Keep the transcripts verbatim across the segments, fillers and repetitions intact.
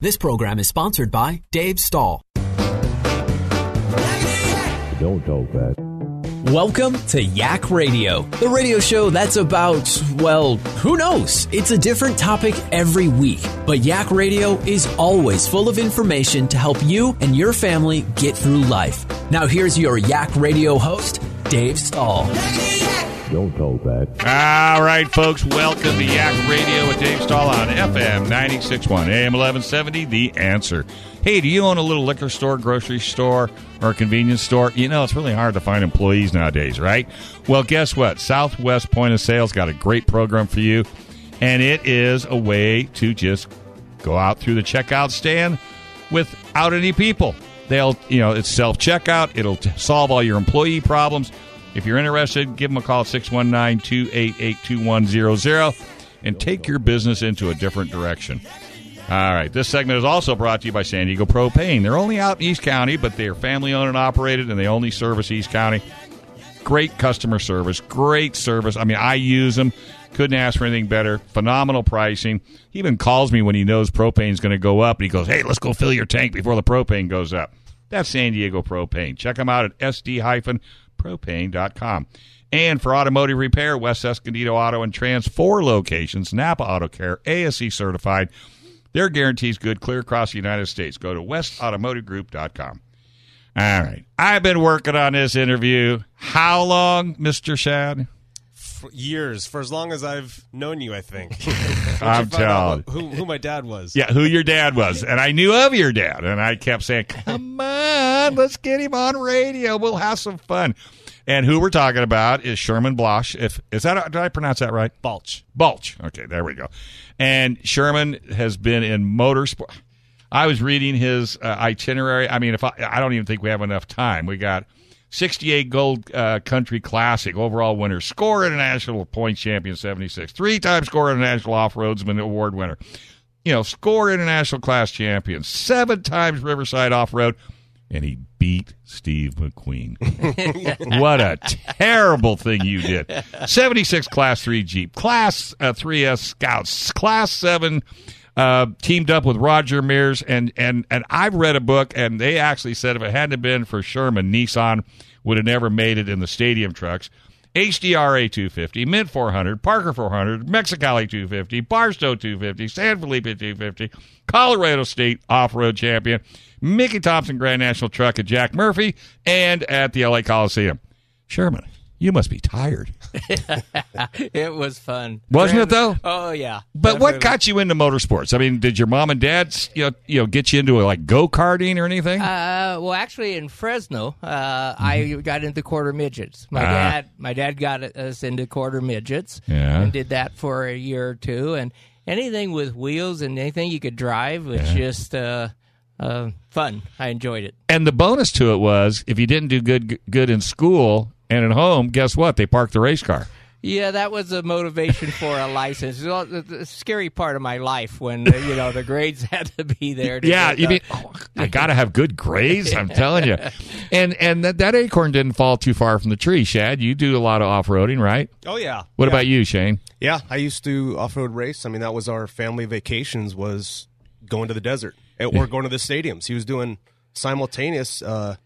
This program is sponsored by Dave Stahl. Don't talk that. Welcome to Yak Radio, the radio show that's about, well, who knows? It's a different topic every week, but Yak Radio is always full of information to help you and your family get through life. Now here's your Yak Radio host, Dave Stahl. Don't hold back. All right, folks. Welcome to Yak Radio with Dave Stahl on F M ninety-six point one, A M eleven seventy, The Answer. Hey, do you own a little liquor store, grocery store, or a convenience store? You know, it's really hard to find employees nowadays, right? Well, guess what? Southwest Point of Sales got a great program for you, and it is a way to just go out through the checkout stand without any people. They'll, you know, it's self-checkout. It'll t- solve all your employee problems. If you're interested, give them a call at six one nine, two eight eight, two one zero zero and take your business into a different direction. All right. This segment is also brought to you by San Diego Propane. They're only out in East County, but they are family-owned and operated, and they only service East County. Great customer service. Great service. I mean, I use them. Couldn't ask for anything better. Phenomenal pricing. He even calls me when he knows propane's going to go up, and he goes, hey, let's go fill your tank before the propane goes up. That's San Diego Propane. Check them out at S D propane dot com. And for automotive repair, West Escondido Auto and Trans, four locations, Napa Auto Care, A S E certified. Their guarantees good clear across the United States. Go to west automotive group dot com. All right. I've been working on this interview. How long, Mister Shad? For years. For as long as I've known you, I think. I'm telling you. Who, who my dad was. Yeah, who your dad was. And I knew of your dad. And I kept saying, come on, let's get him on radio. We'll have some fun. And who we're talking about is Sherman Balch. If is that did I pronounce that right? Balch. Balch. Okay, there we go. And Sherman has been in motorsport. I was reading his uh, itinerary. I mean, if I, I don't even think we have enough time. We got sixty-eight Gold uh, Country Classic overall winner, SCORE International Points Champion seventy-six, three-time SCORE International Off-Roadsman Award winner. You know, SCORE International Class Champion, seven times Riverside Off-Road. And he beat Steve McQueen. What a terrible thing you did. seventy-six Class three Jeep, Class uh, three S Scouts, Class seven uh, teamed up with Roger Mears. And, and, and I've read a book, and they actually said if it hadn't been for Sherman, Nissan would have never made it in the stadium trucks. H D R A two fifty, Mint four hundred, Parker four hundred, Mexicali two fifty, Barstow two fifty, San Felipe two fifty, Colorado State off-road champion, Mickey Thompson Grand National Truck at Jack Murphy, and at the L A Coliseum. Sherman, you must be tired. It was fun. Wasn't it, though? Oh, yeah. But definitely. What got you into motorsports? I mean, did your mom and dad you know, you know, get you into, like, go-karting or anything? Uh, well, actually, in Fresno, uh, mm-hmm. I got into quarter midgets. My, ah. dad, my dad got us into quarter midgets yeah. and did that for a year or two. And anything with wheels and anything you could drive was yeah. just... Uh, Uh, fun. I enjoyed it. And the bonus to it was, if you didn't do good good in school and at home, guess what? They parked the race car. Yeah, that was a motivation for a license. It was a scary part of my life when, you know, the grades had to be there. To yeah, you mean, oh, I got to have good grades, I'm telling you. And and that, that acorn didn't fall too far from the tree, Shad. You do a lot of off-roading, right? Oh, yeah. What yeah. about you, Shane? Yeah, I used to off-road race. I mean, that was our family vacations was going to the desert. Or going to the stadiums. He was doing simultaneous uh,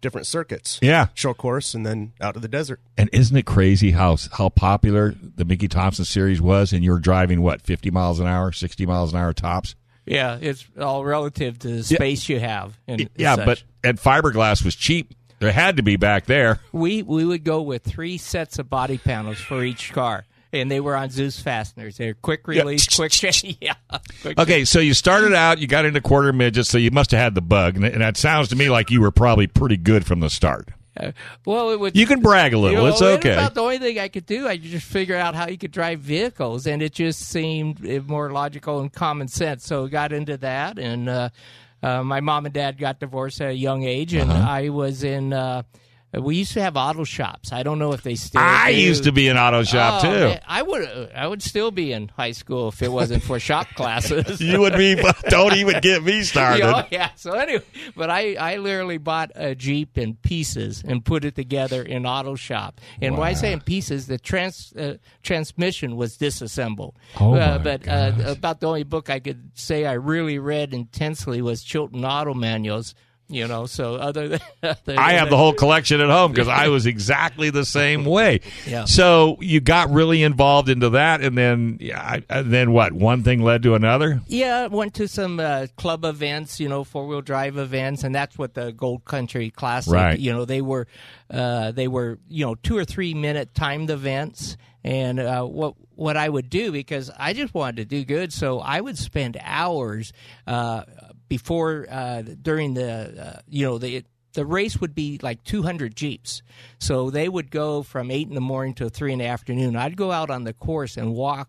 different circuits. Yeah. Short course and then out to the desert. And isn't it crazy how how popular the Mickey Thompson series was? And you were driving, what, fifty miles an hour, sixty miles an hour tops? Yeah, it's all relative to the space yeah. you have. And yeah, such. But and fiberglass was cheap. There had to be back there. We we would go with three sets of body panels for each car. And they were on Zeus fasteners. They're quick release, yeah. quick change. Yeah. Quick okay, change. So you started out, you got into quarter midgets, so you must have had the bug. And that sounds to me like you were probably pretty good from the start. Well, it would. You can brag a little. You know, it's okay. It's about the only thing I could do. I could just figure out how you could drive vehicles, and it just seemed more logical and common sense. So I got into that, and uh, uh, my mom and dad got divorced at a young age, and uh-huh. I was in. Uh, we used to have auto shops. I don't know if they still. I do. used to be in auto shop oh, too. Man, I would. I would still be in high school if it wasn't for shop classes. You would be. Don't even get me started. Oh yeah. So anyway, but I, I literally bought a Jeep in pieces and put it together in auto shop. And wow. when I say in pieces, the trans uh, transmission was disassembled. Oh uh, my But uh, about the only book I could say I really read intensely was Chilton Auto Manuals. You know, so other than... Other I have than, the whole collection at home because I was exactly the same way. Yeah. So you got really involved into that, and then yeah, and then what? One thing led to another? Yeah, went to some uh, club events, you know, four-wheel drive events, and that's what the Gold Country Classic, right. you know, they were, uh, they were, you know, two- or three-minute timed events, and uh, what... what I would do, because I just wanted to do good, so I would spend hours uh, before, uh, during the, uh, you know, the the race would be like two hundred Jeeps. So they would go from eight in the morning to three in the afternoon. I'd go out on the course and walk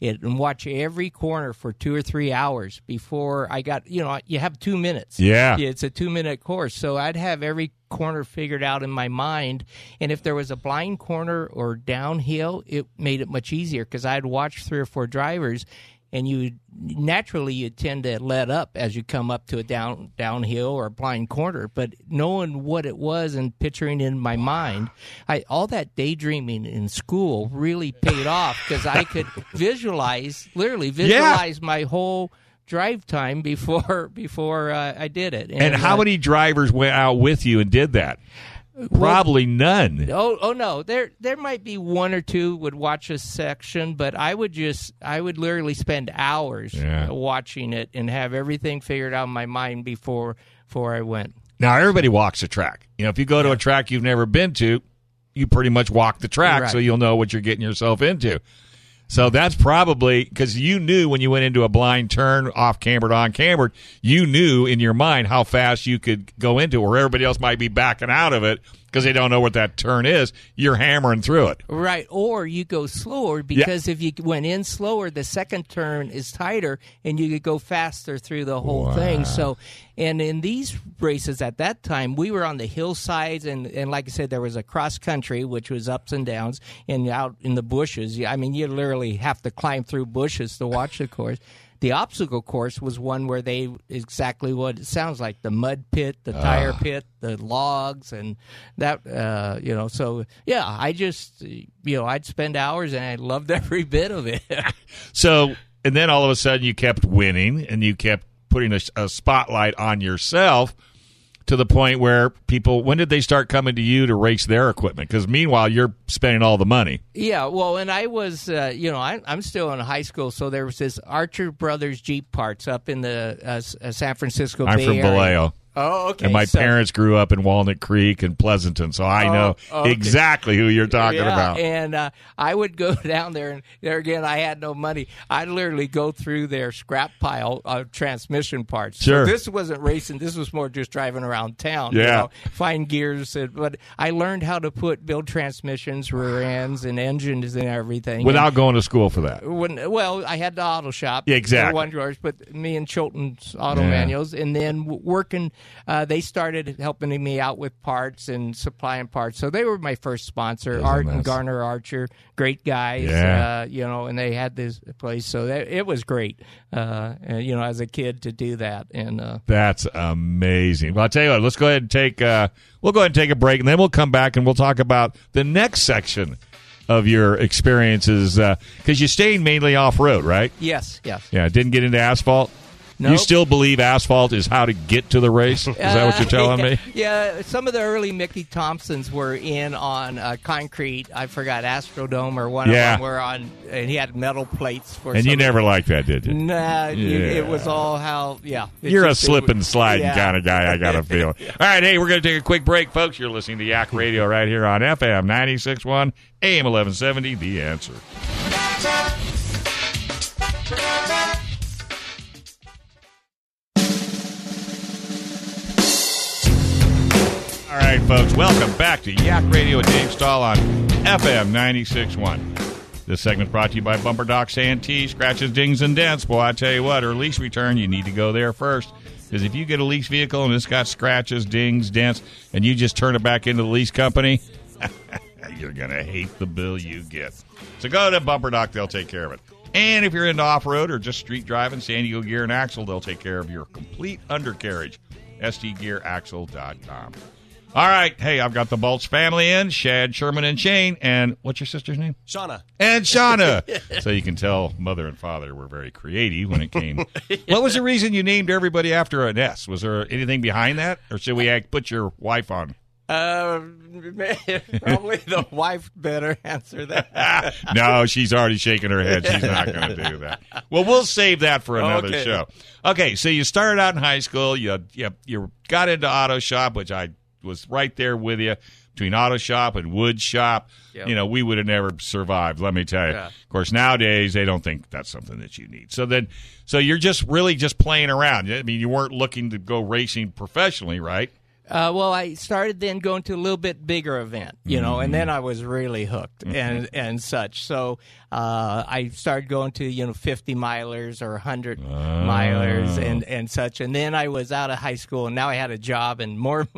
it and watch every corner for two or three hours before I got, you know, you have two minutes. Yeah. It's a two-minute course, so I'd have every corner figured out in my mind, and if there was a blind corner or downhill, it made it much easier because I'd watched three or four drivers, and you naturally you tend to let up as you come up to a down downhill or a blind corner. But knowing what it was and picturing in my mind, I, all that daydreaming in school really paid off because I could visualize, literally visualize yeah. my whole drive time before before uh, I did it. And, and how uh, many drivers went out with you and did that? Probably well, none. Oh, oh no. There there might be one or two would watch a section, but I would just I would literally spend hours yeah. watching it and have everything figured out in my mind before before I went. Now everybody walks a track. You know, if you go to yeah. a track you've never been to, you pretty much walk the track right. so you'll know what you're getting yourself into. So that's probably because you knew when you went into a blind turn off cambered on cambered, you knew in your mind how fast you could go into it, where everybody else might be backing out of it because they don't know what that turn is. You're hammering through it. Right. Or you go slower because yeah. if you went in slower, the second turn is tighter and you could go faster through the whole wow. thing. So, and in these races at that time, we were on the hillsides, and, and like I said, there was a cross country, which was ups and downs, and out in the bushes. I mean, you literally have to climb through bushes to watch the course. The obstacle course was one where they exactly what it sounds like, the mud pit, the tire uh. pit, the logs, and that, uh, you know. So, yeah, I just, you know, I'd spend hours, and I loved every bit of it. So, and then all of a sudden you kept winning, and you kept putting a, a spotlight on yourself to the point where people, when did they start coming to you to race their equipment? Because meanwhile, you're spending all the money. Yeah, well, and I was, uh, you know, I, I'm still in high school, so there was this Archer Brothers Jeep Parts up in the uh, San Francisco Bay Area. I'm from Vallejo. Oh, okay. And my so, parents grew up in Walnut Creek and Pleasanton, so I oh, know okay. exactly who you're talking yeah, about. And uh, I would go down there, and there again, I had no money. I'd literally go through their scrap pile of transmission parts. Sure. So this wasn't racing. This was more just driving around town. Yeah. You know, find gears. And, but I learned how to put build transmissions, rear ends, and engines and everything. Without and, going to school for that. When, well, I had the auto shop. Yeah, exactly. One drawers, but me and Chilton's Auto yeah. Manuals, and then working... Uh, they started helping me out with parts and supplying parts. So they were my first sponsor, Isn't Art nice. and Garner Archer, great guys, yeah. uh, you know, and they had this place. So they, it was great, uh, and, you know, as a kid to do that. And uh, that's amazing. Well, I'll tell you what, let's go ahead and take, uh, we'll go ahead and take a break, and then we'll come back and we'll talk about the next section of your experiences. Because uh, you stayed mainly off-road, right? Yes, yes. Yeah, didn't get into asphalt? Nope. You still believe asphalt is how to get to the race? Is that what you're telling uh, yeah, me? Yeah, some of the early Mickey Thompsons were in on uh, concrete. I forgot, Astrodome or one yeah. of them were on, and he had metal plates. for. And you never liked that, did you? Nah, yeah. you, it was all how, yeah. You're just, a slip was, and sliding yeah. kind of guy, I got a feeling. All right, hey, we're going to take a quick break, folks. You're listening to Yak Radio right here on F M ninety-six point one, A M eleven seventy, The Answer. All right, folks, welcome back to Yak Radio with Dave Stahl on F M ninety-six point one. This segment brought to you by Bumper Doc Santee, Scratches, Dings, and Dents. Boy, I tell you what, or lease return, you need to go there first. Because if you get a lease vehicle and it's got scratches, dings, dents, and you just turn it back into the lease company, you're going to hate the bill you get. So go to Bumper Doc, they'll take care of it. And if you're into off-road or just street driving, San Diego Gear and Axle, they'll take care of your complete undercarriage. S D gear axle dot com. All right. Hey, I've got the Balch family in, Shad, Sherman, and Shane. And what's your sister's name? Shauna. And Shauna. So you can tell mother and father were very creative when it came. Yeah. What was the reason you named everybody after an S? Was there anything behind that? Or should we put your wife on? Uh, probably the wife better answer that. No, she's already shaking her head. She's not going to do that. Well, we'll save that for another okay. show. Okay, so you started out in high school. You, you you got into auto shop, which I was right there with you. Between auto shop and wood shop, yep. you know, we would have never survived, let me tell you. Yeah. Of course, nowadays, they don't think that's something that you need. So then, so you're just really just playing around. I mean, you weren't looking to go racing professionally, right? Uh, well, I started then going to a little bit bigger event, you know, mm-hmm. and then I was really hooked mm-hmm. and, and such. So uh, I started going to, you know, fifty milers or one hundred oh. milers and, and such. And then I was out of high school, and now I had a job and more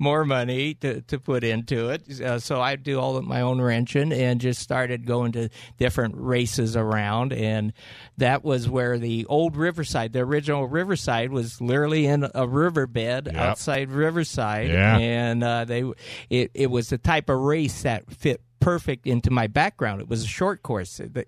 more money to, to put into it. Uh, so I'd do all of my own wrenching and just started going to different races around. And that was where the old Riverside, the original Riverside, was literally in a riverbed yep. outside Riverside. Side yeah. and uh, they it, it was the type of race that fit perfect into my background. It was a short course. They,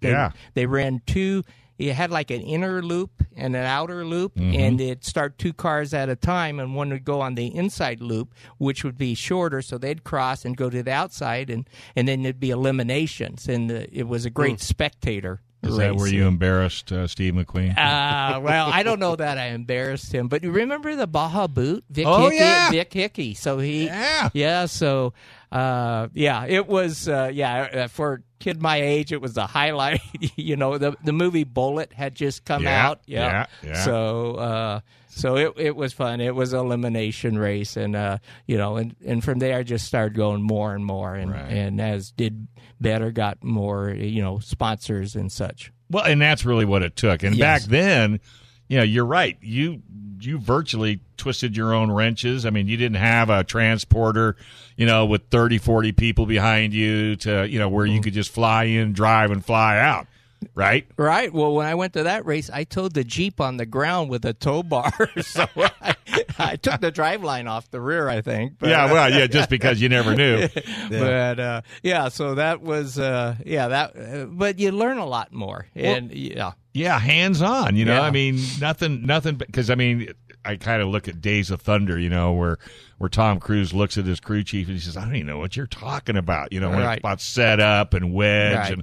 they, yeah. they ran two. It had like an inner loop and an outer loop, mm-hmm. and it'd start two cars at a time, and one would go on the inside loop, which would be shorter, so they'd cross and go to the outside, and, and then there'd be eliminations, and the, it was a great mm. spectator. Is that where you embarrassed uh, Steve McQueen? Uh, well, I don't know that I embarrassed him, but you remember the Baja boot? Vic oh, Hickey, yeah. Vic Hickey. So he, yeah, yeah so, uh, yeah, it was, uh, yeah, for a kid my age, it was the highlight. You know, the the movie Bullet had just come yeah, out. Yeah, yeah, yeah. So, uh, so it it was fun. It was an elimination race, and uh, you know, and, and from there I just started going more and more, and right. and as did better, got more, you know, sponsors and such. Well, and that's really what it took. And yes. back then, you know, you're right. You you virtually twisted your own wrenches. I mean, you didn't have a transporter, you know, with thirty, forty people behind you to, you know, where mm-hmm. you could just fly in, drive, and fly out. Right? Right. Well, when I went to that race, I towed the Jeep on the ground with a tow bar. So I, I took the driveline off the rear, I think. But, yeah, well, yeah, just because you never knew. But, uh, yeah, so that was, uh, yeah, that. Uh, but you learn a lot more. And well, yeah. Yeah, hands-on, you know. Yeah. I mean, nothing, nothing, because, I mean, I kind of look at Days of Thunder, you know, where where Tom Cruise looks at his crew chief and he says, I don't even know what you're talking about, you know, when right. it's about setup and wedge right. and...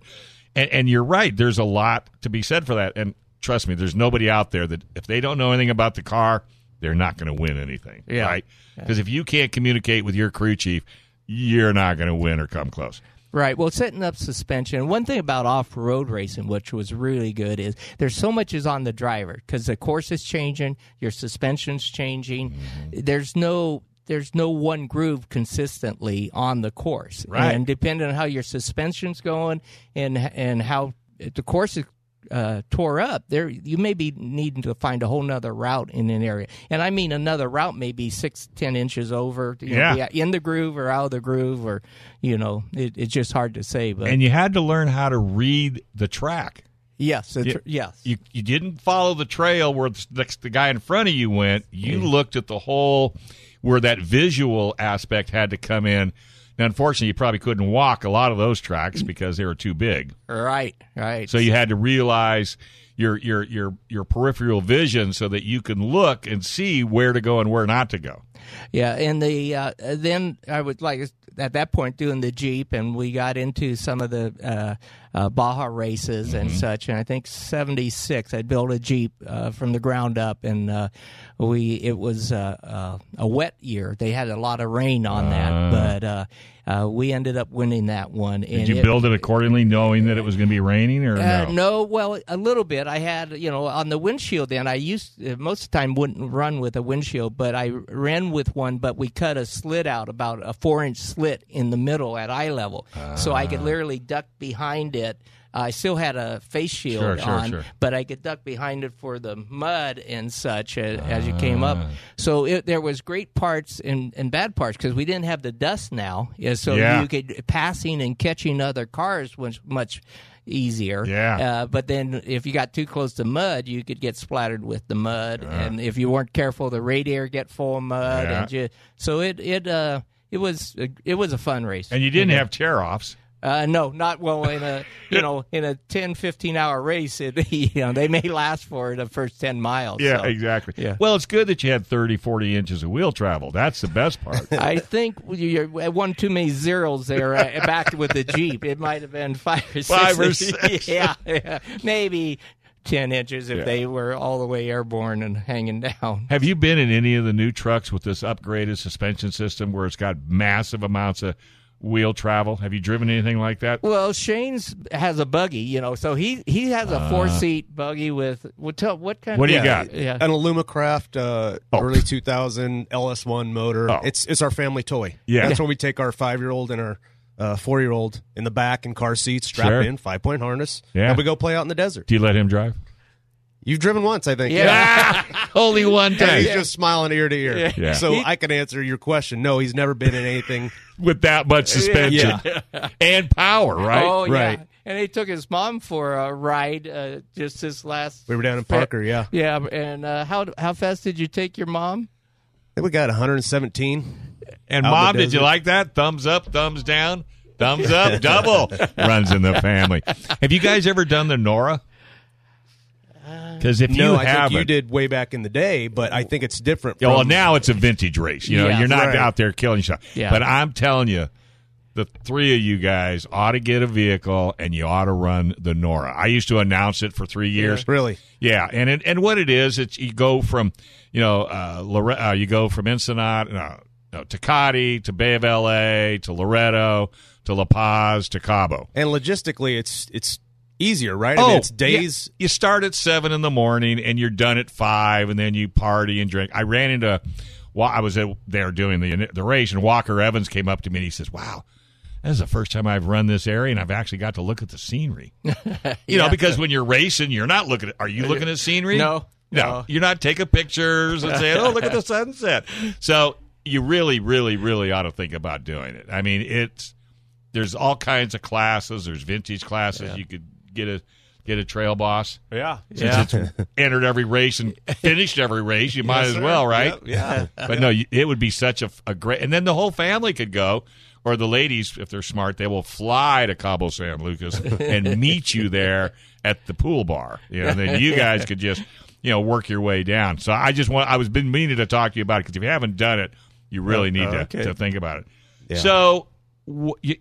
And, and you're right. There's a lot to be said for that. And trust me, there's nobody out there that if they don't know anything about the car, they're not going to win anything, yeah. right? Because yeah. if you can't communicate with your crew chief, you're not going to win or come close. Right. Well, setting up suspension. One thing about off-road racing, which was really good, is there's so much is on the driver because the course is changing, your suspension's changing. Mm-hmm. There's no... There's no one groove consistently on the course. Right. And depending on how your suspension's going and and how the course is uh, tore up, there you may be needing to find a whole nother route in an area. And I mean another route maybe six, ten inches over, you yeah. know, in the groove or out of the groove or, you know, it, it's just hard to say. But And you had to learn how to read the track. Yes, it's, you, yes. You you didn't follow the trail where the, the guy in front of you went. You mm. looked at the whole where that visual aspect had to come in. Now, unfortunately, you probably couldn't walk a lot of those tracks because they were too big. Right, right. So you had to realize your your your your peripheral vision so that you can look and see where to go and where not to go. Yeah, and the uh, then I was like at that point doing the Jeep, and we got into some of the uh, uh, Baja races mm-hmm. and such. And I think seventy-six, I built a Jeep uh, from the ground up, and uh, we it was uh, uh, a wet year. They had a lot of rain on uh. that, but. Uh, Uh, we ended up winning that one. And did you it, build it accordingly, knowing that it was going to be raining, or uh, no? No, well, a little bit. I had, you know, on the windshield. Then I used most of the time wouldn't run with a windshield, but I ran in with one, but we cut a slit out, about a four-inch slit in the middle at eye level. Uh. So I could literally duck behind it. I still had a face shield sure, sure, on, sure. but I could duck behind it for the mud and such as, uh, as you came up. So it, there was great parts and, and bad parts because we didn't have the dust now. Yeah, so yeah. you could passing and catching other cars was much easier. Yeah. Uh, but then if you got too close to mud, you could get splattered with the mud. Uh. And if you weren't careful, the radiator get full of mud. Yeah. And ju- so it it uh it was a, it was a fun race. And you didn't you know? have tear-offs. Uh, no, not well in a you know in a ten, fifteen hour race. It, you know they may last for the first ten miles. Yeah, so. exactly. Yeah. Well, it's good that you had thirty, forty inches of wheel travel. That's the best part. I think you one too many zeros there uh, back with the Jeep. It might have been five or six. Five or six. yeah, yeah, maybe ten inches if yeah. they were all the way airborne and hanging down. Have you been in any of the new trucks with this upgraded suspension system where it's got massive amounts of wheel travel? Have you driven anything like that? Well, Shane's has a buggy, you know, so he he has a uh, four seat buggy with what? Tell, what kind? What do of, you yeah, got? Yeah. An Alumacraft uh, oh. early two thousand L S one motor. Oh. It's it's our family toy. Yeah, that's yeah. where we take our five year old and our uh, four year old in the back in car seats, strapped sure. in, five point harness. Yeah, and we go play out in the desert. Do you let him drive? You've driven once, I think. Yeah. yeah. Only one time. And he's yeah. just smiling ear to ear. Yeah. Yeah. So he, I can answer your question. No, he's never been in anything with that much suspension yeah. Yeah. and power, right? Oh, right. Yeah. And he took his mom for a ride uh, just this last. We were down in Parker, yeah. Yeah. And uh, how how fast did you take your mom? I think we got one hundred seventeen. And mom, did you like that? Thumbs up, thumbs down, thumbs up, double. Runs in the family. Have you guys ever done the Nora? Because if no, you I haven't, think you did way back in the day, but I think it's different. From, well, now it's a vintage race. You know, yeah, you're not right. out there killing yourself. Yeah. But I'm telling you, the three of you guys ought to get a vehicle and you ought to run the Nora. I used to announce it for three years. Yeah, really? Yeah. And it, and what it is, it's you go from you know uh, Lore- uh, you go from Ensenada, no, no, Tecate to Bay of L A to Laredo to La Paz to Cabo. And logistically, it's it's. easier, right? Oh, I mean, it's days. Yeah. You start at seven in the morning and you're done at five, and then you party and drink. I ran into, well, I was there doing the the race, and Walker Evans came up to me and he says, "Wow, this is the first time I've run this area, and I've actually got to look at the scenery." You yeah. know, because when you're racing, you're not looking. At, are you looking at scenery? No, no, no. You're not taking pictures and saying, "Oh, look at the sunset." So you really, really, really ought to think about doing it. I mean, it's there's all kinds of classes. There's vintage classes yeah. you could. Get a get a trail boss. Yeah. Since yeah. it's entered every race and finished every race, you might yes, as well, right? Yep. Yeah. But no, it would be such a, a great – and then the whole family could go, or the ladies, if they're smart, they will fly to Cabo San Lucas and meet you there at the pool bar. You know, and then you guys could just, you know, work your way down. So I just want – I was been meaning to talk to you about it because if you haven't done it, you really need oh, okay. to, to think about it. Yeah. So –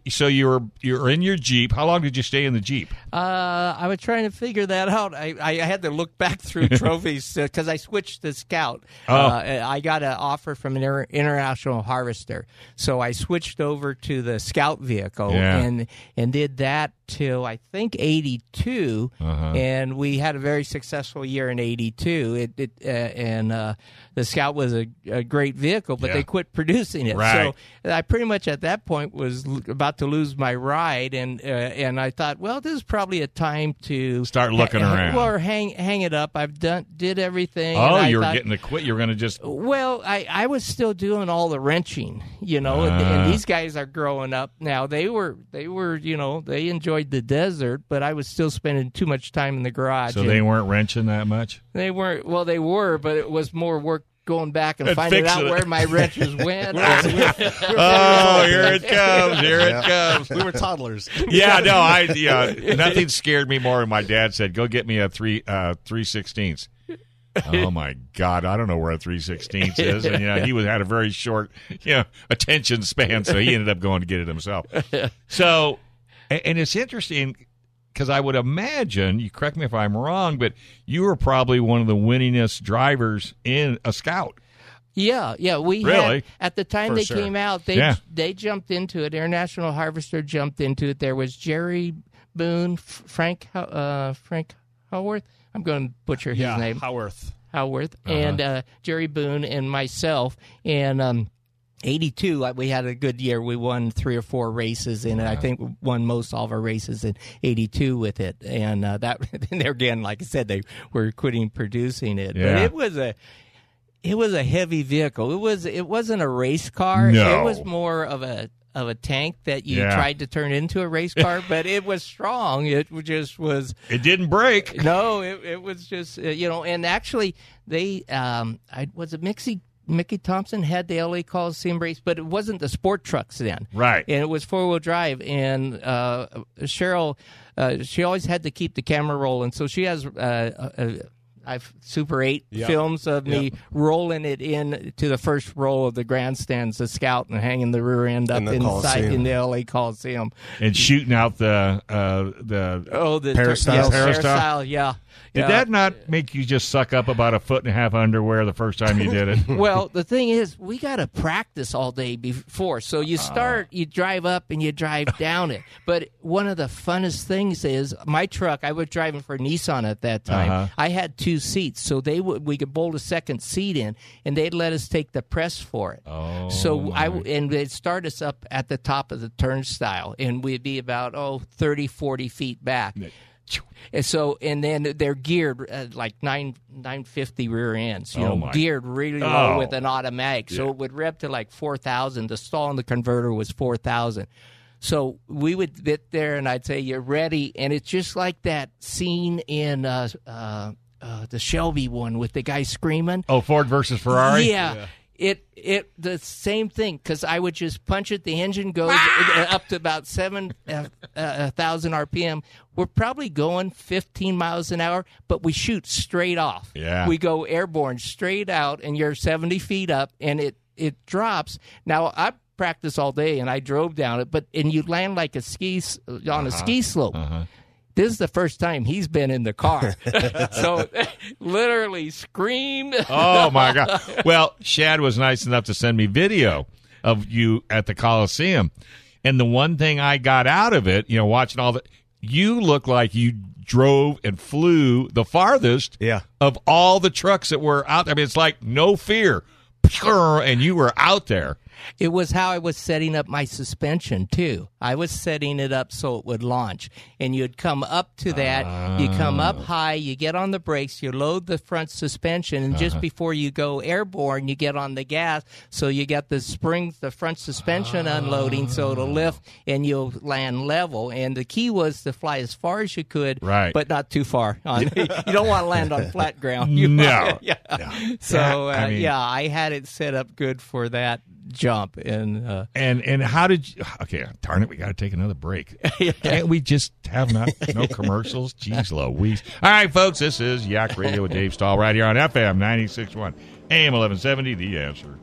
So you were you were in your Jeep. How long did you stay in the Jeep? Uh, I was trying to figure that out. I, I had to look back through trophies because I switched to Scout. Oh. Uh, I got an offer from an inter- International Harvester, so I switched over to the Scout vehicle yeah. and and did that till I think eighty-two, uh-huh. and we had a very successful year in eighty-two. It, it uh, and uh, the Scout was a, a great vehicle, but yeah. they quit producing it. Right. So I pretty much at that point was l- about to lose my ride, and uh, and I thought, well, this is probably a time to start looking ha- around or hang hang it up. I've done did everything. Oh, you were thought, getting to quit. You're going to just well, I, I was still doing all the wrenching, you know, uh. and, and these guys are growing up now. They were they were you know they enjoyed the desert, but I was still spending too much time in the garage. So they weren't wrenching that much? They weren't. Well, they were, but it was more work going back and, and finding out it. where my wrenches went. Right. we were, we were oh, here it comes. Here yeah. it comes. We were toddlers. Yeah, no, I. Yeah, nothing scared me more than my dad said, go get me a three uh, three sixteenths. Oh, my God. I don't know where a three sixteenths is. And, you know, he was, had a very short you know, attention span, so he ended up going to get it himself. So... And it's interesting because I would imagine, you correct me if I'm wrong, but you were probably one of the winningest drivers in a Scout. Yeah, yeah. We really? had, at the time For they sure. came out, they yeah. they jumped into it. International Harvester jumped into it. There was Jerry Boone, Frank uh, Frank Howarth. I'm going to butcher his yeah, name. Howarth. Howarth, uh-huh. and uh, Jerry Boone and myself. And um, eighty-two, we had a good year. We won three or four races in wow. it. I think we won most all of our races in eighty-two with it. And uh, that, and again, like I said, they were quitting producing it. Yeah. But it was a... It was a heavy vehicle. It was. It wasn't a race car. No. It was more of a of a tank that you yeah. tried to turn into a race car. But it was strong. It just was. It didn't break. No. It, it was just you know. And actually, they um. I was a mixie. Mickey Thompson had the L A Coliseum race, but it wasn't the sport trucks then. Right. And it was four-wheel drive. And uh, Cheryl, uh, she always had to keep the camera rolling. So she has uh. A, a, I've Super eight yep. films of me yep. rolling it in to the first row of the grandstands, the Scout, and hanging the rear end up in inside in the L A Coliseum, and shooting out the uh, the oh the peristyle, peristyle, yeah. Did yeah. that not make you just suck up about a foot and a half underwear the first time you did it? Well, the thing is, we got to practice all day before. So you start, uh, you drive up, and you drive down it. But one of the funnest things is my truck, I was driving for Nissan at that time. Uh-huh. I had two seats, so they would we could bolt a second seat in, and they'd let us take the press for it. Oh, so my. I and they'd start us up at the top of the turnstile, and we'd be about, oh, thirty, forty feet back. Nick. And so, and then they're geared uh, like nine nine fifty rear ends, you oh know, my. geared really low oh. with an automatic. So yeah. it would rev to like four thousand. The stall in the converter was four thousand. So we would sit there, and I'd say, "You're ready," and it's just like that scene in uh, uh, uh, the Shelby one with the guy screaming. Oh, Ford versus Ferrari. Yeah. yeah. It it the same thing, because I would just punch it. The engine goes ah! up to about seven uh, uh, thousand R P M. We're probably going fifteen miles an hour, but we shoot straight off. Yeah, we go airborne straight out, and you're seventy feet up, and it it drops. Now I practice all day, and I drove down it, but and you land like a ski on uh-huh. a ski slope. Uh-huh. This is the first time he's been in the car. So literally screamed. Oh, my God. Well, Shad was nice enough to send me video of you at the Coliseum. And the one thing I got out of it, you know, watching all the – you look like you drove and flew the farthest yeah. of all the trucks that were out there. I mean, it's like no fear. And you were out there. It was how I was setting up my suspension, too. I was setting it up so it would launch. And you'd come up to that. Uh, you come up high. You get on the brakes. You load the front suspension. And uh-huh. just before you go airborne, you get on the gas. So you get the springs, the front suspension uh, unloading, so it'll lift, and you'll land level. And the key was to fly as far as you could, right. but not too far. On, you don't want to land on flat ground. You no. Might, yeah. no. So, uh, I mean, yeah, I had it set up good for that jump. And uh, and and how did you okay darn it we got to take another break. Can't we just have not no commercials? Jeez Louise. All right, folks, this is Yak Radio with Dave Stahl right here on F M ninety-six point one A M eleven seventy The Answer.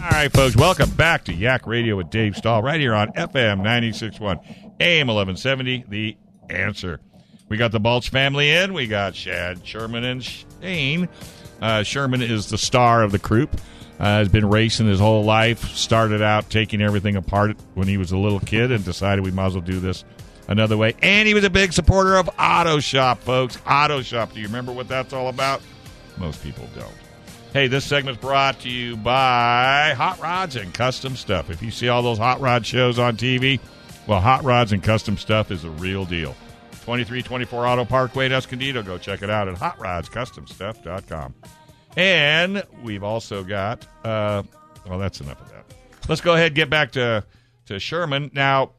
All right, folks, welcome back to Yak Radio with Dave Stahl right here on F M ninety-six point one, A M eleven seventy, The Answer. We got the Balch family in. We got Shad, Sherman, and Shane. Uh, Sherman is the star of the group. Uh, has been racing his whole life. Started out taking everything apart when he was a little kid and decided we might as well do this another way. And he was a big supporter of Auto Shop, folks. Auto Shop. Do you remember what that's all about? Most people don't. Hey, this segment's brought to you by Hot Rods and Custom Stuff. If you see all those hot rod shows on T V, well, Hot Rods and Custom Stuff is the real deal. twenty-three twenty-four Auto Parkway in Escondido. Go check it out at hot rods custom stuff dot com. And we've also got, uh, well, that's enough of that. Let's go ahead and get back to, to Sherman. Now,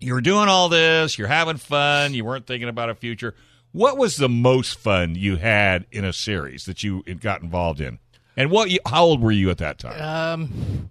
you're doing all this. You're having fun. You weren't thinking about a future. What was the most fun you had in a series that you got involved in? And what? You, how old were you at that time? Um,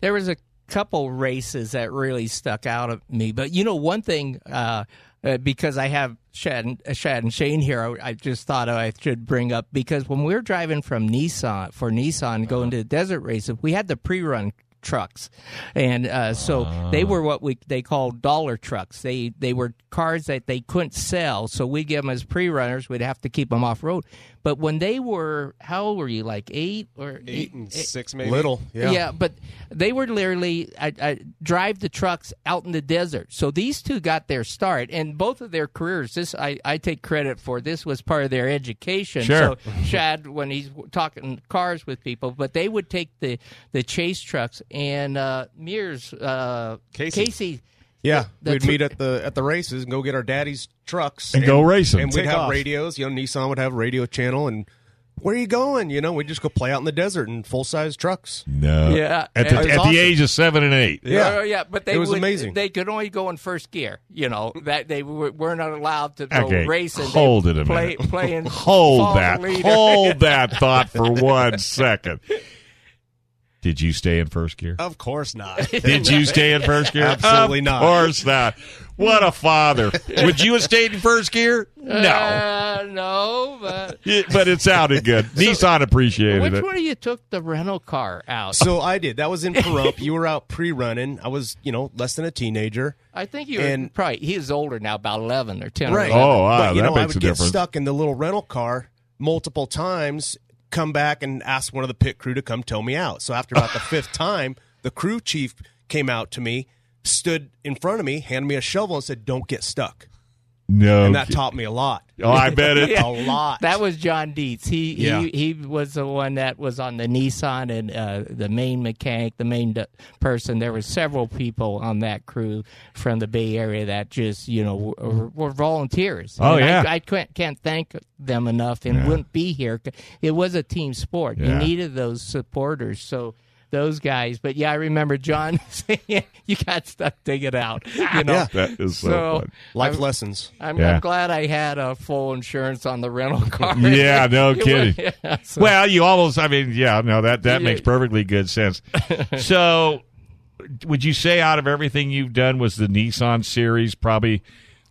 there was a couple races that really stuck out at me. But, you know, one thing, uh, uh, because I have Shad and, uh, Shad and Shane here, I, I just thought I should bring up, because when we were driving from Nissan, for Nissan, going uh-huh. to the desert races, we had the pre-run trucks. And uh, so uh. they were what we they called dollar trucks. They they were cars that they couldn't sell, so we'd give them as pre-runners. We'd have to keep them off-road. But when they were, how old were you, like eight? or Eight and eight, six, maybe. Little, yeah. Yeah, but they were literally I, I drive the trucks out in the desert. So these two got their start, and both of their careers, this I, I take credit for, this was part of their education. Sure. So Shad, when he's talking cars with people, but they would take the, the chase trucks, and uh, Mears, uh, Casey, Casey Yeah, the, the we'd tr- meet at the at the races and go get our daddy's trucks. And, and go racing. And we'd Take have off. radios. You know, Nissan would have a radio channel. And where are you going? You know, we'd just go play out in the desert in full-size trucks. No. Yeah. At the, at awesome. the age of seven and eight. Yeah. yeah, yeah but they it was would, amazing. They could only go in first gear. You know, that they were, were not allowed to go okay. racing. Hold it a play, minute. Play in Hold that. Leader. Hold that thought for one second. Did you stay in first gear? Of course not. Did you stay in first gear? Absolutely not. Of course not. What a father. Would you have stayed in first gear? No. Uh, no, but... It, but it sounded good. So, Nissan appreciated which it. Which one of you took the rental car out? So I did. That was in Pahrump. You were out pre-running. I was, you know, less than a teenager. I think you and, were probably... He is older now, about eleven or ten. Right. Or oh, wow, but, you that know, makes I would a get difference. Stuck in the little rental car multiple times... come back and ask one of the pit crew to come tow me out. So after about the fifth time, the crew chief came out to me, stood in front of me, handed me a shovel, and said, "Don't get stuck." No, and that kid. taught me a lot. Oh, I bet it yeah. a lot. That was John Dietz. He, yeah. he he was the one that was on the Nissan and uh, the main mechanic, the main d- person. There were several people on that crew from the Bay Area that just you know were, were volunteers. Oh and yeah, I, I can't, can't thank them enough, and yeah. wouldn't be here. It was a team sport. Yeah. You needed those supporters. So. Those guys, but yeah, I remember John saying, "You got stuck, dig it out." You know, yeah, that is so, so fun. Life I'm, lessons. I'm, yeah. I'm glad I had a full insurance on the rental car. Yeah, no kidding. Was, yeah, so. Well, you almost. I mean, yeah, no, that that makes perfectly good sense. So, would you say out of everything you've done, was the Nissan series probably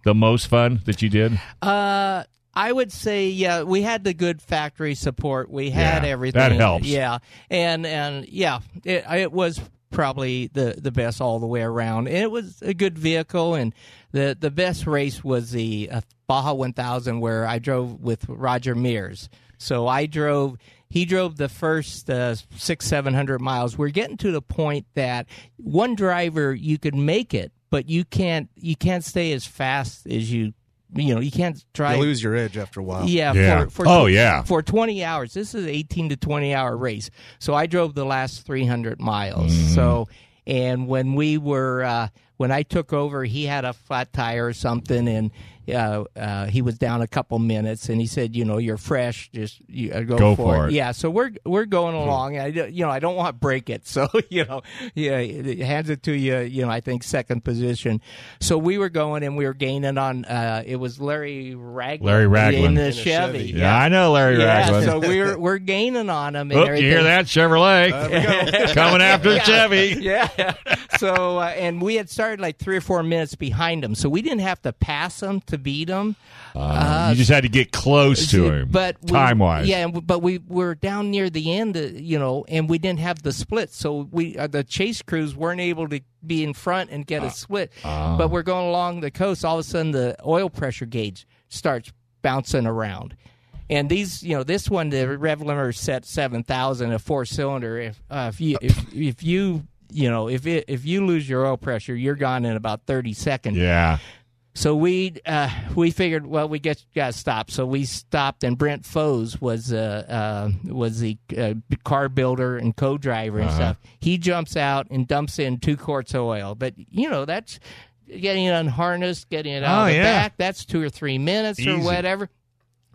the most fun that you did? Uh. I would say, yeah, we had the good factory support. We had yeah, everything. That helps. Yeah, and and yeah, it, it was probably the, the best all the way around. And it was a good vehicle, and the, the best race was the uh, Baja one thousand, where I drove with Roger Mears. So I drove. He drove the first uh, six, seven hundred miles. We're getting to the point that one driver you could make it, but you can't. You can't stay as fast as you. You know, you can't try. You lose your edge after a while. Yeah. yeah. For, for oh, tw- yeah. For twenty hours. This is an eighteen to twenty hour race. So I drove the last three hundred miles. Mm. So, and when we were, uh, when I took over, he had a flat tire or something, and uh, uh, he was down a couple minutes, and he said, you know, you're fresh, just you, uh, go, go for, for it. it. Yeah, so we're we're going along. I, you know, I don't want to break it, so, you know, yeah, it hands it to you, you know, I think second position. So we were going, and we were gaining on, uh, it was Larry Ragland. Larry Ragland. In the in Chevy. Chevy. Yeah. yeah, I know Larry yeah, Ragland. So we're we're gaining on him. And Oop, you hear that, Chevrolet? Uh, go. Coming after yeah. Chevy. Yeah. So, uh, and we had started like three or four minutes behind him, so we didn't have to pass him to beat him. Uh, uh, you just had to get close to him, but we, time-wise. Yeah, but we were down near the end, you know, and we didn't have the split, so we uh, the chase crews weren't able to be in front and get uh, a split. Uh, but we're going along the coast. All of a sudden, the oil pressure gauge starts bouncing around. And these, you know, this one, the rev limiter set seven thousand, a four-cylinder. If, uh, if you... If, if you You know, if it, if you lose your oil pressure, you're gone in about thirty seconds. Yeah. So we uh, we figured, well, we get got to stop. So we stopped, and Brent Foes was uh, uh, was the uh, car builder and co-driver and uh-huh. stuff. He jumps out and dumps in two quarts of oil. But, you know, that's getting it unharnessed, getting it out oh, of the yeah. back. That's two or three minutes Easy. or whatever.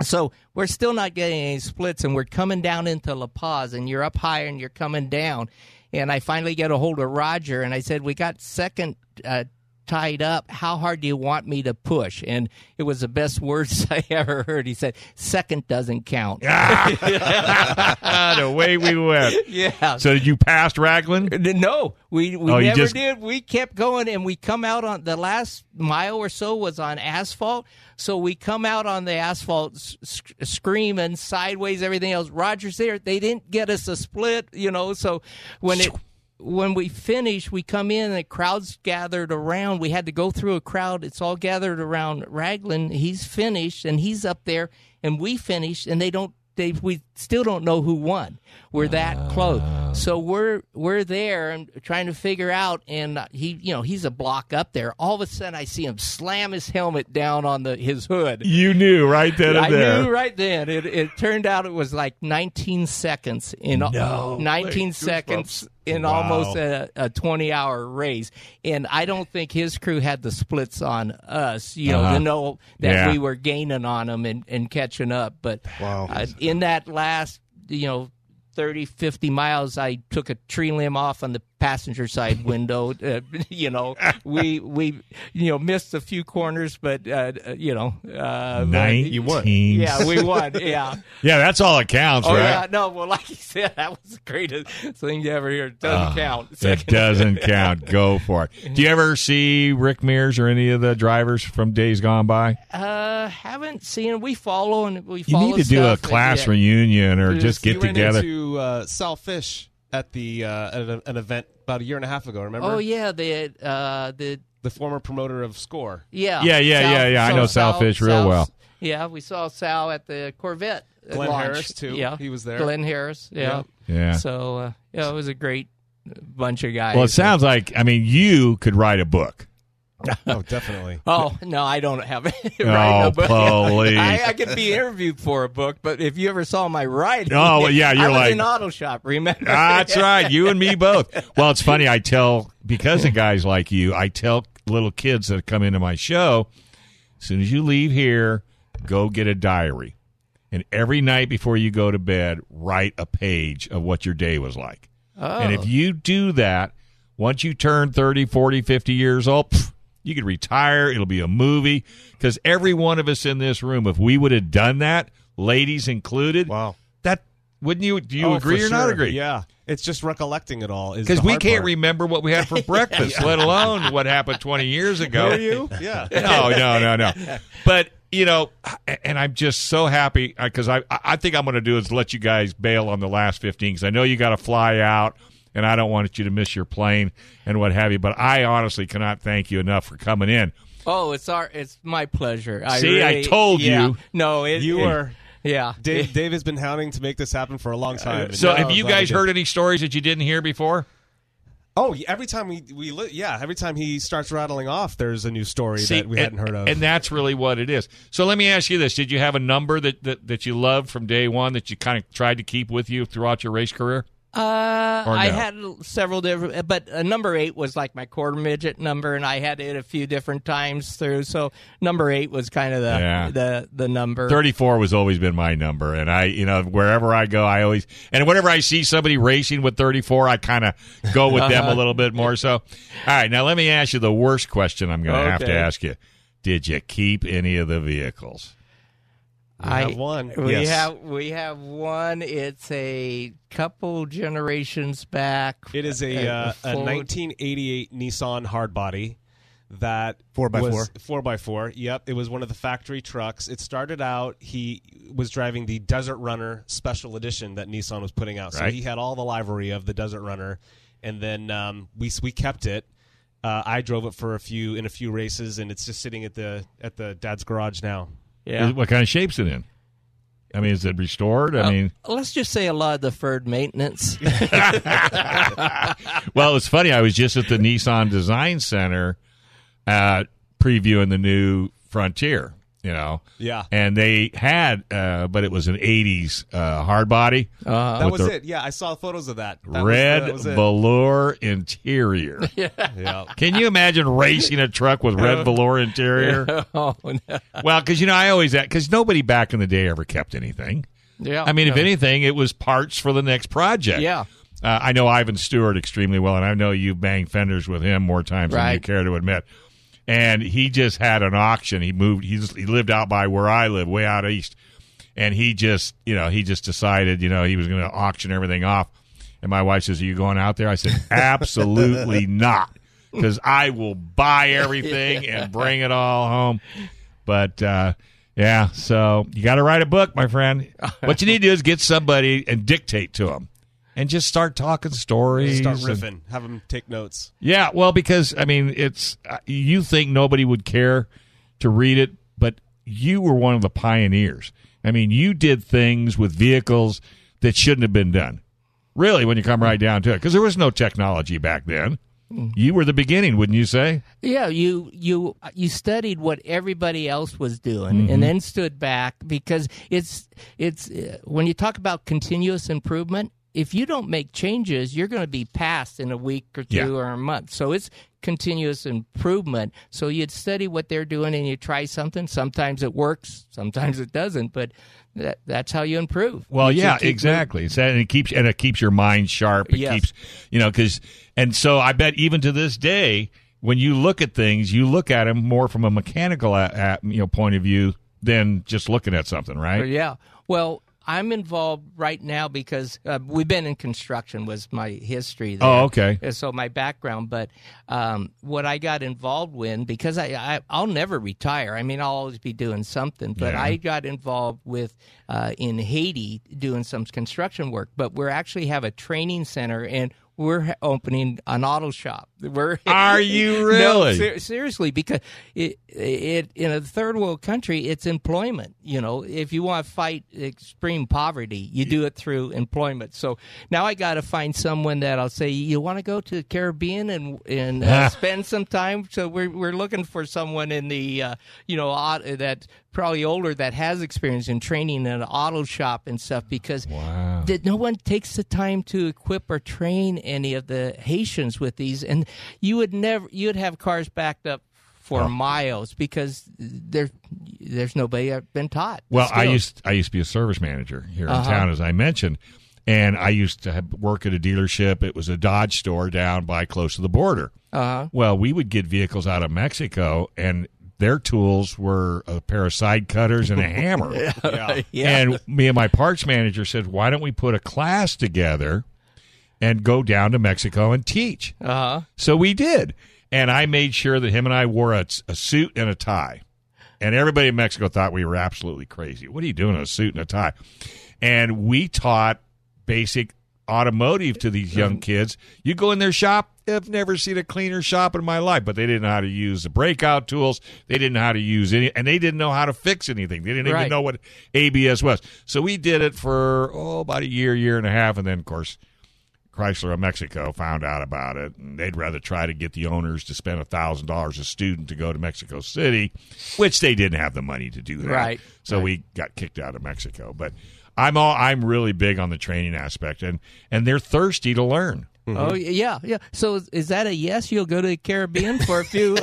So we're still not getting any splits, and we're coming down into La Paz, and you're up higher, and you're coming down. And I finally get a hold of Roger, and I said, we got second uh, tied up. How hard do you want me to push? And it was the best words I ever heard. He said, second doesn't count. Ah! The way we went. Yeah. So did you pass Ragland? No, we, we oh, never just... did. We kept going, and we come out on the last mile or so was on asphalt. So we come out on the asphalt sc- screaming sideways, everything else. Roger's there. They didn't get us a split, you know, so when it when we finish, we come in and the crowd's gathered around. We had to go through a crowd. It's all gathered around Raglan. He's finished and he's up there, and we finished, and they don't. They we still don't know who won. We're that uh, close, so we're we're there and trying to figure out. And he, you know, he's a block up there. All of a sudden, I see him slam his helmet down on the his hood. You knew right then and I there. I knew right then. It, it turned out it was like nineteen seconds in no, nineteen like, seconds in wow. almost a, a twenty-hour race. And I don't think his crew had the splits on us, you know, uh-huh. to know that yeah. we were gaining on them and, and catching up. But wow. uh, in that last, you know, thirty, fifty miles, I took a tree limb off on the passenger side window. Uh, you know, we, we you know, missed a few corners, but, uh, you know. Uh, nineteen. But you won. Yeah, we won, yeah. yeah, that's all that counts, oh, right? Yeah, no, well, like you said, that was the greatest thing you ever hear. It doesn't uh, count. Second. It doesn't count. Go for it. Do you ever see Rick Mears or any of the drivers from days gone by? Uh, haven't seen him. We follow, and we follow You need to do a class and, yeah, reunion or just get together. To uh, Sal Fish at the uh, at a, an event about a year and a half ago. Remember? Oh yeah, the uh, the the former promoter of SCORE. Yeah, yeah, yeah, Sal, yeah, yeah. So I know Sal, Sal Fish real Sal's, well. Yeah, we saw Sal at the Corvette. Glenn launch. Harris too. Yeah, he was there. Glenn Harris. Yeah, yeah. yeah. So uh, yeah, it was a great bunch of guys. Well, it sounds like I mean you could write a book. Oh, definitely. Oh, no, I don't have it. Oh, no, please. I, I could be interviewed for a book, but if you ever saw my writing, oh, yeah, you're I was like, in auto shop, remember? That's right. You and me both. Well, it's funny. I tell, because of guys like you, I tell little kids that come into my show, as soon as you leave here, go get a diary. And every night before you go to bed, write a page of what your day was like. Oh. And if you do that, once you turn thirty, forty, fifty years old, pfft, you could retire. It'll be a movie. Because every one of us in this room, if we would have done that, ladies included, wow, that wouldn't you? Do you oh, agree or sure. not agree? Yeah, it's just recollecting it all. Because we can't part. remember what we had for breakfast, yeah. let alone what happened twenty years ago. Were you? Yeah. No, no, no, no. But you know, and I'm just so happy because I, I think I'm going to do is let you guys bail on the last fifteen because I know you got to fly out. And I don't want you to miss your plane and what have you. But I honestly cannot thank you enough for coming in. Oh, it's our, it's my pleasure. I See, really, I told yeah. you. No, it, you it, were. Yeah, Dave, Dave has been hounding to make this happen for a long time. So, no, have you guys heard any stories that you didn't hear before? Oh, every time we we yeah, every time he starts rattling off, there's a new story See, that we and, hadn't heard of, and that's really what it is. So, let me ask you this: did you have a number that that, that you loved from day one that you kind of tried to keep with you throughout your race career? Uh, no? I had several different, but uh, number eight was like my quarter midget number, and I had it a few different times through. So number eight was kind of the yeah. the the number. thirty-four was always been my number, and I, you know, wherever I go, I always and whenever I see somebody racing with thirty-four, I kind of go with uh-huh. them a little bit more. So, all right, now let me ask you the worst question I'm going to okay. have to ask you: did you keep any of the vehicles? We I have one. We yes. have we have one. It's a couple generations back. It is a, a, uh, a nineteen eighty-eight Nissan hardbody that four by was four. Four by four. Yep, it was one of the factory trucks. It started out. He was driving the Desert Runner Special Edition that Nissan was putting out. Right. So he had all the livery of the Desert Runner, and then um, we we kept it. Uh, I drove it for a few in a few races, and it's just sitting at the at the dad's garage now. Yeah. What kind of shape's it in? I mean, is it restored? I uh, mean, let's just say a lot of deferred maintenance. Well, it's funny. I was just at the Nissan Design Center uh, previewing the new Frontier. You know, yeah, and they had, uh, but it was an eighties uh, hard body. Uh, that was the, it. Yeah, I saw photos of that. that red was, that was velour interior. Yeah. yeah. Can you imagine racing a truck with red velour interior? Yeah. Oh, no. Well, because you know, I always because nobody back in the day ever kept anything. Yeah. I mean, no. if anything, it was parts for the next project. Yeah. Uh, I know Ivan Stewart extremely well, and I know you banged fenders with him more times right. than you care to admit. And he just had an auction. He moved. He just, he lived out by where I live, way out east. And he just, you know, he just decided, you know, he was going to auction everything off. And my wife says, "Are you going out there?" I said, "Absolutely not, because I will buy everything and bring it all home." But uh, yeah, so you got to write a book, my friend. What you need to do is get somebody and dictate to them. And just start talking stories. Start riffing. And, have them take notes. Yeah, well, because, I mean, it's uh, you think nobody would care to read it, but you were one of the pioneers. I mean, you did things with vehicles that shouldn't have been done, really, when you come right down to it, because there was no technology back then. You were the beginning, wouldn't you say? Yeah, you you you studied what everybody else was doing, mm-hmm. and then stood back, because it's it's when you talk about continuous improvement, if you don't make changes, you're going to be passed in a week or two yeah. or a month. So it's continuous improvement. So you'd study what they're doing and you try something. Sometimes it works, sometimes it doesn't, but that, that's how you improve. Well, you yeah, exactly. So, and it keeps and it keeps your mind sharp. It yes. keeps, you know, because and so I bet even to this day, when you look at things, you look at them more from a mechanical at, at, you know point of view than just looking at something, right? Yeah. Well, I'm involved right now because uh, we've been in construction was my history there. Oh, okay. So my background, but um, what I got involved with, because I, I, I'll never retire. I mean, I'll always be doing something, but yeah. I got involved with uh, in Haiti doing some construction work, but we actually have a training center, and we're opening an auto shop. We're Are you really? No, ser- seriously, because it, it in a third world country, it's employment. You know, if you want to fight extreme poverty, you do it through employment. So now I got to find someone that'll say, you want to go to the Caribbean and and uh, spend some time. So we're we're looking for someone in the uh, you know auto, that probably older that has experience in training in an auto shop and stuff, because wow. that no one takes the time to equip or train any of the Haitians with these. And you would never, you'd have cars backed up for oh. miles because there, there's nobody that's been taught. Well, skills. I used I used to be a service manager here uh-huh. in town, as I mentioned, and I used to have, work at a dealership. It was a Dodge store down by close to the border. Uh-huh. Well, we would get vehicles out of Mexico, and their tools were a pair of side cutters and a hammer. yeah. Yeah. And me and my parts manager said, why don't we put a class together and go down to Mexico and teach? Uh-huh. So we did. And I made sure that him and I wore a, a suit and a tie. And everybody in Mexico thought we were absolutely crazy. What are you doing in a suit and a tie? And we taught basic automotive to these young kids. You go in their shop, I've never seen a cleaner shop in my life, but they didn't know how to use the breakout tools. They didn't know how to use any, and they didn't know how to fix anything. They didn't right. even know what A B S was. So we did it for, oh, about a year, year and a half. And then, of course, Chrysler of Mexico found out about it, and they'd rather try to get the owners to spend one thousand dollars a student to go to Mexico City, which they didn't have the money to do that. Right. So right. we got kicked out of Mexico. But I'm all I'm really big on the training aspect, and, and they're thirsty to learn. Mm-hmm. Oh, yeah, yeah. So is, is that a yes? You'll go to the Caribbean for a few?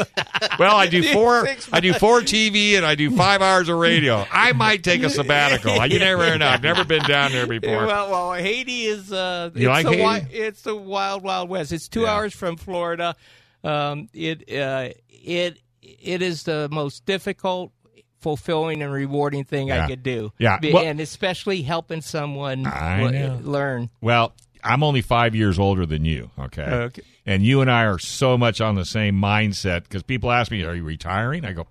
Well, I do four I do four T V and I do five hours of radio. I might take a sabbatical. You never know. I've never been down there before. Well, well Haiti is uh, you it's, like the Haiti? Wi- it's the wild, wild west. It's two yeah. hours from Florida. Um, it uh, it It is the most difficult, fulfilling, and rewarding thing yeah. I could do. Yeah. Well, and especially helping someone l- learn. Well, I'm only five years older than you, okay? okay? And you and I are so much on the same mindset, because people ask me, are you retiring? I go,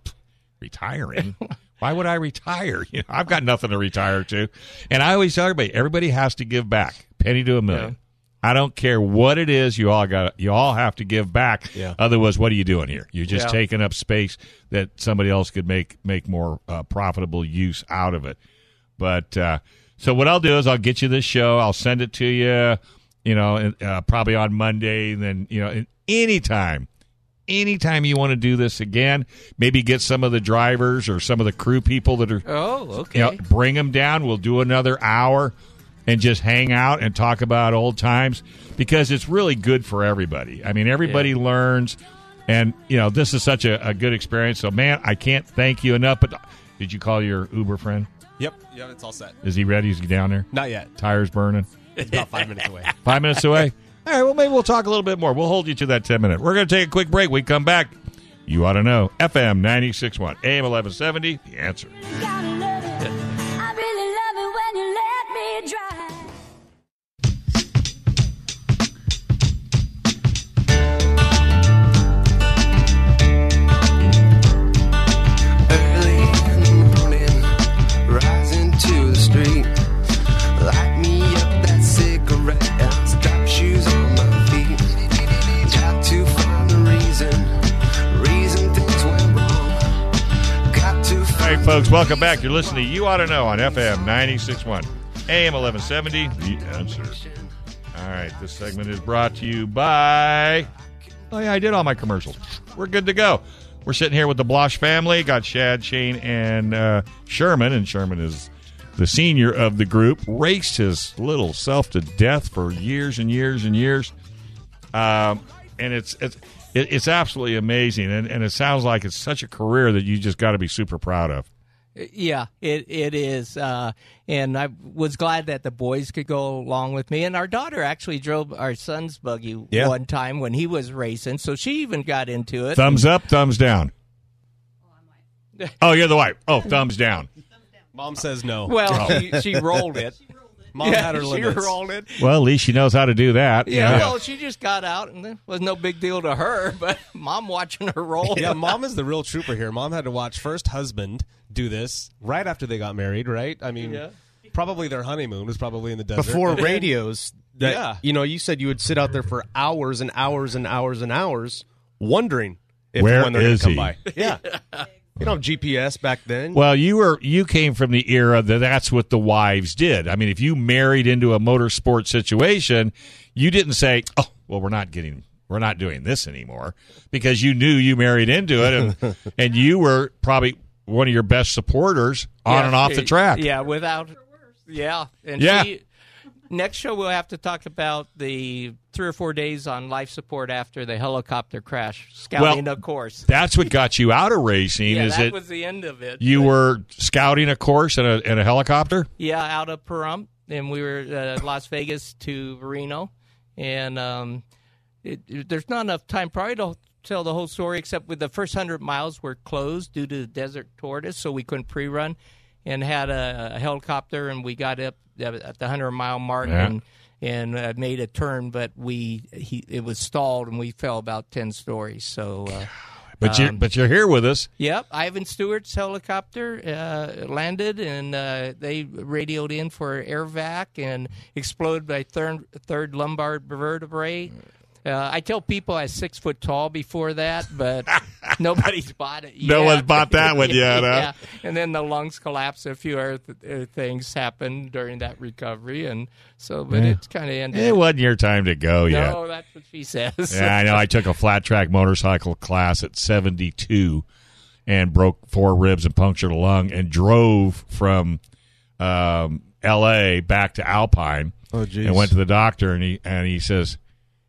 retiring? Why would I retire? You know, I've got nothing to retire to. And I always tell everybody, everybody has to give back, penny to a million. Yeah. I don't care what it is, you all got you all have to give back. Yeah. Otherwise, what are you doing here? You're just yeah. taking up space that somebody else could make, make more uh, profitable use out of it. But uh So what I'll do is I'll get you this show. I'll send it to you, you know, uh, probably on Monday. And then, you know, anytime, anytime you want to do this again, maybe get some of the drivers or some of the crew people that are. Oh, okay. You know, bring them down. We'll do another hour and just hang out and talk about old times, because it's really good for everybody. I mean, everybody yeah. learns, and, you know, this is such a, a good experience. So, man, I can't thank you enough. But did you call your Uber friend? Yep, yeah, it's all set. Is he ready? Is he down there? Not yet. Tires burning? It's about five minutes away. Five minutes away? All right, well, maybe we'll talk a little bit more. We'll hold you to that ten minute. We're going to take a quick break. We come back. You ought to know. F M ninety-six point one, A M eleven seventy, The Answer. I really love it when you let me drive. Early in the morning, rising to the street, light me up that cigarette. right, folks, welcome back. You're listening to You Ought to Know on F M ninety-six point one, A M eleven seventy, The Answer. All right, this segment is brought to you by... Oh, yeah, I did all my commercials. We're good to go. We're sitting here with the Balch family. Got Shad, Shane, and uh, Sherman. And Sherman is the senior of the group. Raced his little self to death for years and years and years. Um, and it's... it's It's absolutely amazing, and, and it sounds like it's such a career that you just got to be super proud of. Yeah, it it is, uh, and I was glad that the boys could go along with me. And our daughter actually drove our son's buggy yeah. one time when he was racing, so she even got into it. Thumbs up, thumbs down. Oh, I'm wife. Oh, you're the wife. Oh, thumbs down. Thumbs down. Mom says no. Well, oh. she, she rolled it. She rolled Mom yeah, had her limits. She rolled it. Well, at least she knows how to do that. Yeah, yeah, well, she just got out, and it was no big deal to her, but Mom watching her roll. Yeah, Mom is the real trooper here. Mom had to watch first husband do this right after they got married, right? I mean, yeah. probably their honeymoon was probably in the desert. Before radios, that, yeah. you know, you said you would sit out there for hours and hours and hours and hours wondering if Where when they're going to come by. Yeah. You know, G P S back then. Well, you were you came from the era that that's what the wives did. I mean, if you married into a motorsport situation, you didn't say, "Oh, well, we're not getting, we're not doing this anymore," because you knew you married into it, and and you were probably one of your best supporters on yeah, and off the track. Yeah, without, yeah, and yeah. She, next show we'll have to talk about the three or four days on life support after the helicopter crash, scouting well, a course. That's what got you out of racing. yeah, is that it, was the end of it. You but, were scouting a course in a, in a helicopter? Yeah, out of Pahrump, and we were uh, Las Vegas to Reno, and um, it, it, there's not enough time probably to tell the whole story, except with the first one hundred miles were closed due to the desert tortoise, so we couldn't pre-run, and had a, a helicopter, and we got up at the one hundred mile mark yeah. and and uh, made a turn, but we he, it was stalled, and we fell about ten stories. So, uh, but um, you but you're here with us. Yep, Ivan Stewart's helicopter uh, landed, and uh, they radioed in for air vac and exploded by third third lumbar vertebrae. Uh, I tell people I was six foot tall before that, but nobody's bought it yet. No one's bought that one yet, huh? Yeah. And then the lungs collapsed. A few other th- things happened during that recovery, and so, but yeah. it kind of ended. It wasn't your time to go no, yet. No, that's what she says. Yeah, I know. I took a flat track motorcycle class at seventy-two and broke four ribs and punctured a lung and drove from um, L A back to Alpine oh, geez. and went to the doctor, and he and he says,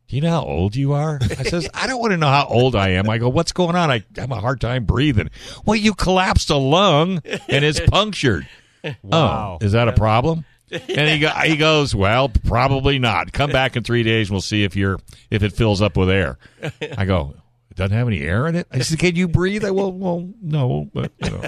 "You know how old you are?" I says, "I don't want to know how old I am." I go, "What's going on? I have a hard time breathing." "Well, you collapsed a lung and it's punctured." Wow. "Oh, is that a problem?" And he, go, he goes, "Well, probably not. Come back in three days. We'll see if you're if it fills up with air." I go, "It doesn't have any air in it?" I said, "Can you breathe?" I well, well, no, but you know,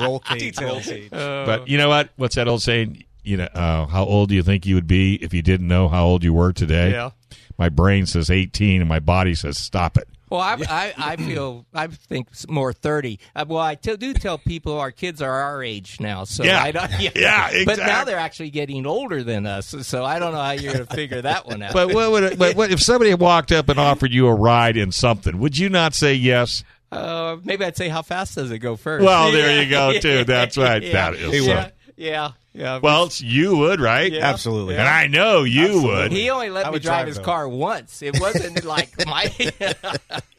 roll cage. Roll cage. Uh, but you know what? What's that old saying? You know, uh, how old do you think you would be if you didn't know how old you were today? Yeah. My brain says eighteen, and my body says stop it. Well, I, I, I feel I think more thirty. Well, I t- do tell people our kids are our age now, so yeah, I don't, yeah. yeah exactly. But now they're actually getting older than us, so I don't know how you're going to figure that one out. But what would? It, but what, if somebody walked up and offered you a ride in something, would you not say yes? Uh, maybe I'd say, "How fast does it go first?" Well, there yeah. you go, too. That's right. Yeah. That is yeah. yeah. Yeah, well, you would, right? Yeah. Absolutely. Yeah. And I know you Absolutely. would. He only let I me drive, drive his car once. It wasn't like my...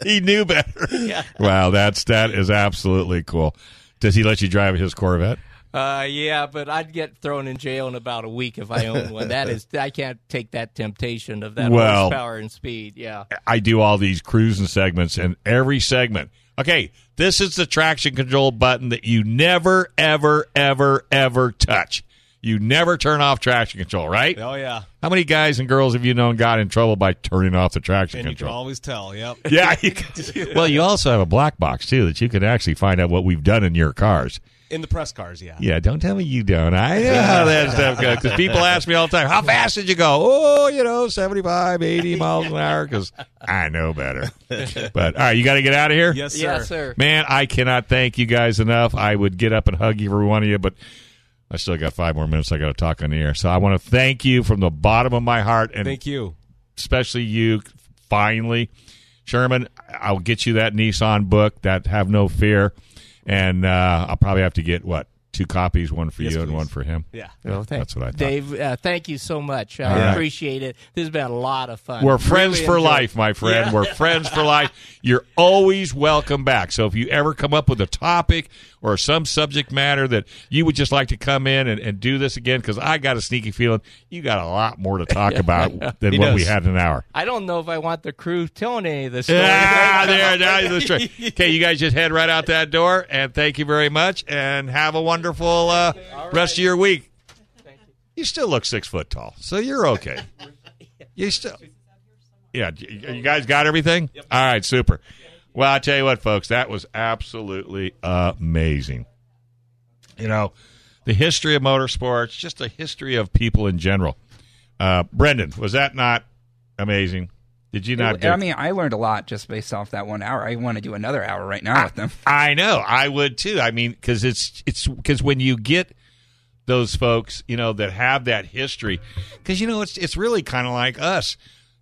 He knew better. Yeah. Wow, that's, that is absolutely cool. Does he let you drive his Corvette? Uh, yeah, but I'd get thrown in jail in about a week if I owned one. That is, I can't take that temptation of that well, horsepower and speed. Yeah, I do all these cruising segments, and every segment... Okay, this is the traction control button that you never, ever, ever, ever touch. You never turn off traction control, right? Oh, yeah. How many guys and girls have you known got in trouble by turning off the traction and control? You can always tell, yep. Yeah. You can, well, you also have a black box, too, that you can actually find out what we've done in your cars. In the press cars, yeah. Yeah, don't tell me you don't. I know how that stuff goes. Because people ask me all the time, "How fast did you go?" Oh, you know, seventy-five, eighty miles an hour, because I know better. But, all right, you got to get out of here? Yes, sir. Yes, sir. Man, I cannot thank you guys enough. I would get up and hug every one of you, but... I still got five more minutes I got to talk on the air. So I want to thank you from the bottom of my heart. And thank you. Especially you, finally. Sherman, I'll get you that Nissan book, that Have No Fear. And uh, I'll probably have to get, what, two copies, one for yes, you please. and one for him? Yeah. Well, That's what I thought. Dave, uh, thank you so much. I right. appreciate it. This has been a lot of fun. We're friends really for enjoyed. life, my friend. Yeah. We're friends for life. You're always welcome back. So if you ever come up with a topic or some subject matter that you would just like to come in and, and do this again, because I got a sneaky feeling you got a lot more to talk about than he what does. we had in an hour. I don't know if I want the crew telling any of this. Yeah, there, that's the trick. Okay, you guys just head right out that door, and thank you very much, and have a wonderful uh, right. rest of your week. Thank you. You still look six foot tall, so you're okay. You still, yeah, you guys got everything? Yep. All right, super. Well, I tell you what, folks, that was absolutely amazing. You know, the history of motorsports, just the history of people in general. Uh, Brendan, was that not amazing? Did you not? It, do- I mean, I learned a lot just based off that one hour. I want to do another hour right now I, with them. I know, I would too. I mean, because it's it's because when you get those folks, you know, that have that history, because you know, it's it's really kind of like us.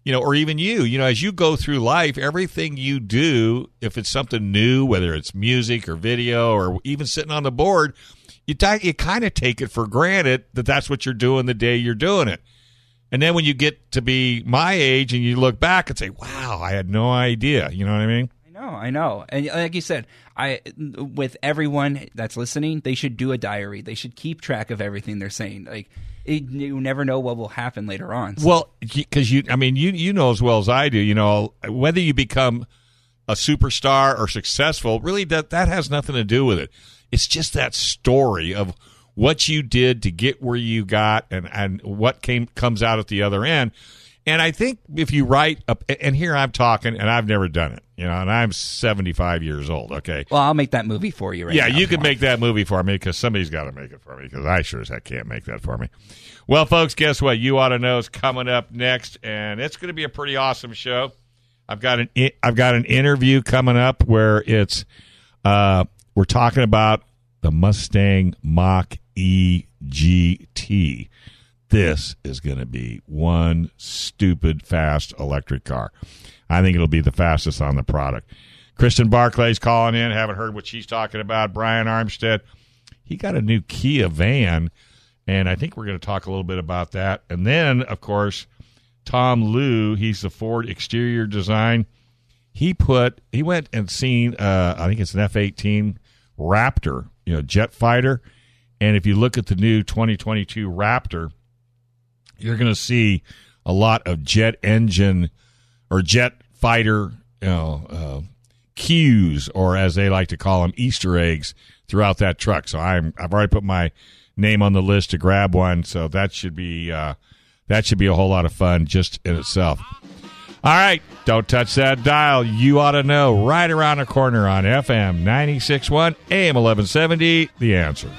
You know, or even you, you know, as you go through life, everything you do, if it's something new, whether it's music or video or even sitting on the board, you, t- you kind of take it for granted that that's what you're doing the day you're doing it. And then when you get to be my age and you look back and say, wow, I had no idea. You know what I mean? I know, I know. And like you said, I with everyone that's listening, they should do a diary. They should keep track of everything they're saying. Like, It, you never know what will happen later on. So. Well, because you, I mean, you you know as well as I do, you know, whether you become a superstar or successful, really that, that has nothing to do with it. It's just that story of what you did to get where you got and, and what came comes out at the other end. And I think if you write up, and here I'm talking, and I've never done it, you know, and I'm seventy-five years old, okay? Well, I'll make that movie for you right yeah, now. Yeah, you can make that movie for me because somebody's got to make it for me because I sure as heck can't make that for me. Well, folks, guess what? You Ought to Know is coming up next, and it's going to be a pretty awesome show. I've got an I've got an interview coming up where it's uh, we're talking about the Mustang Mach-E G T. This is going to be one stupid fast electric car. I think it'll be the fastest on the product. Kristen Barclay's calling in. Haven't heard what she's talking about. Brian Armstead, he got a new Kia van, and I think we're going to talk a little bit about that. And then, of course, Tom Liu, he's the Ford exterior design. He put he went and seen uh, I think it's an F eighteen Raptor, you know, jet fighter. And if you look at the new twenty twenty-two Raptor, you're going to see a lot of jet engine or jet fighter, you know, uh, cues, or as they like to call them, Easter eggs throughout that truck. So I'm I've already put my name on the list to grab one. So that should be uh, that should be a whole lot of fun just in itself. All right, don't touch that dial. You Ought to Know right around the corner on F M ninety-six point one, A M eleven seventy, The Answer.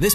This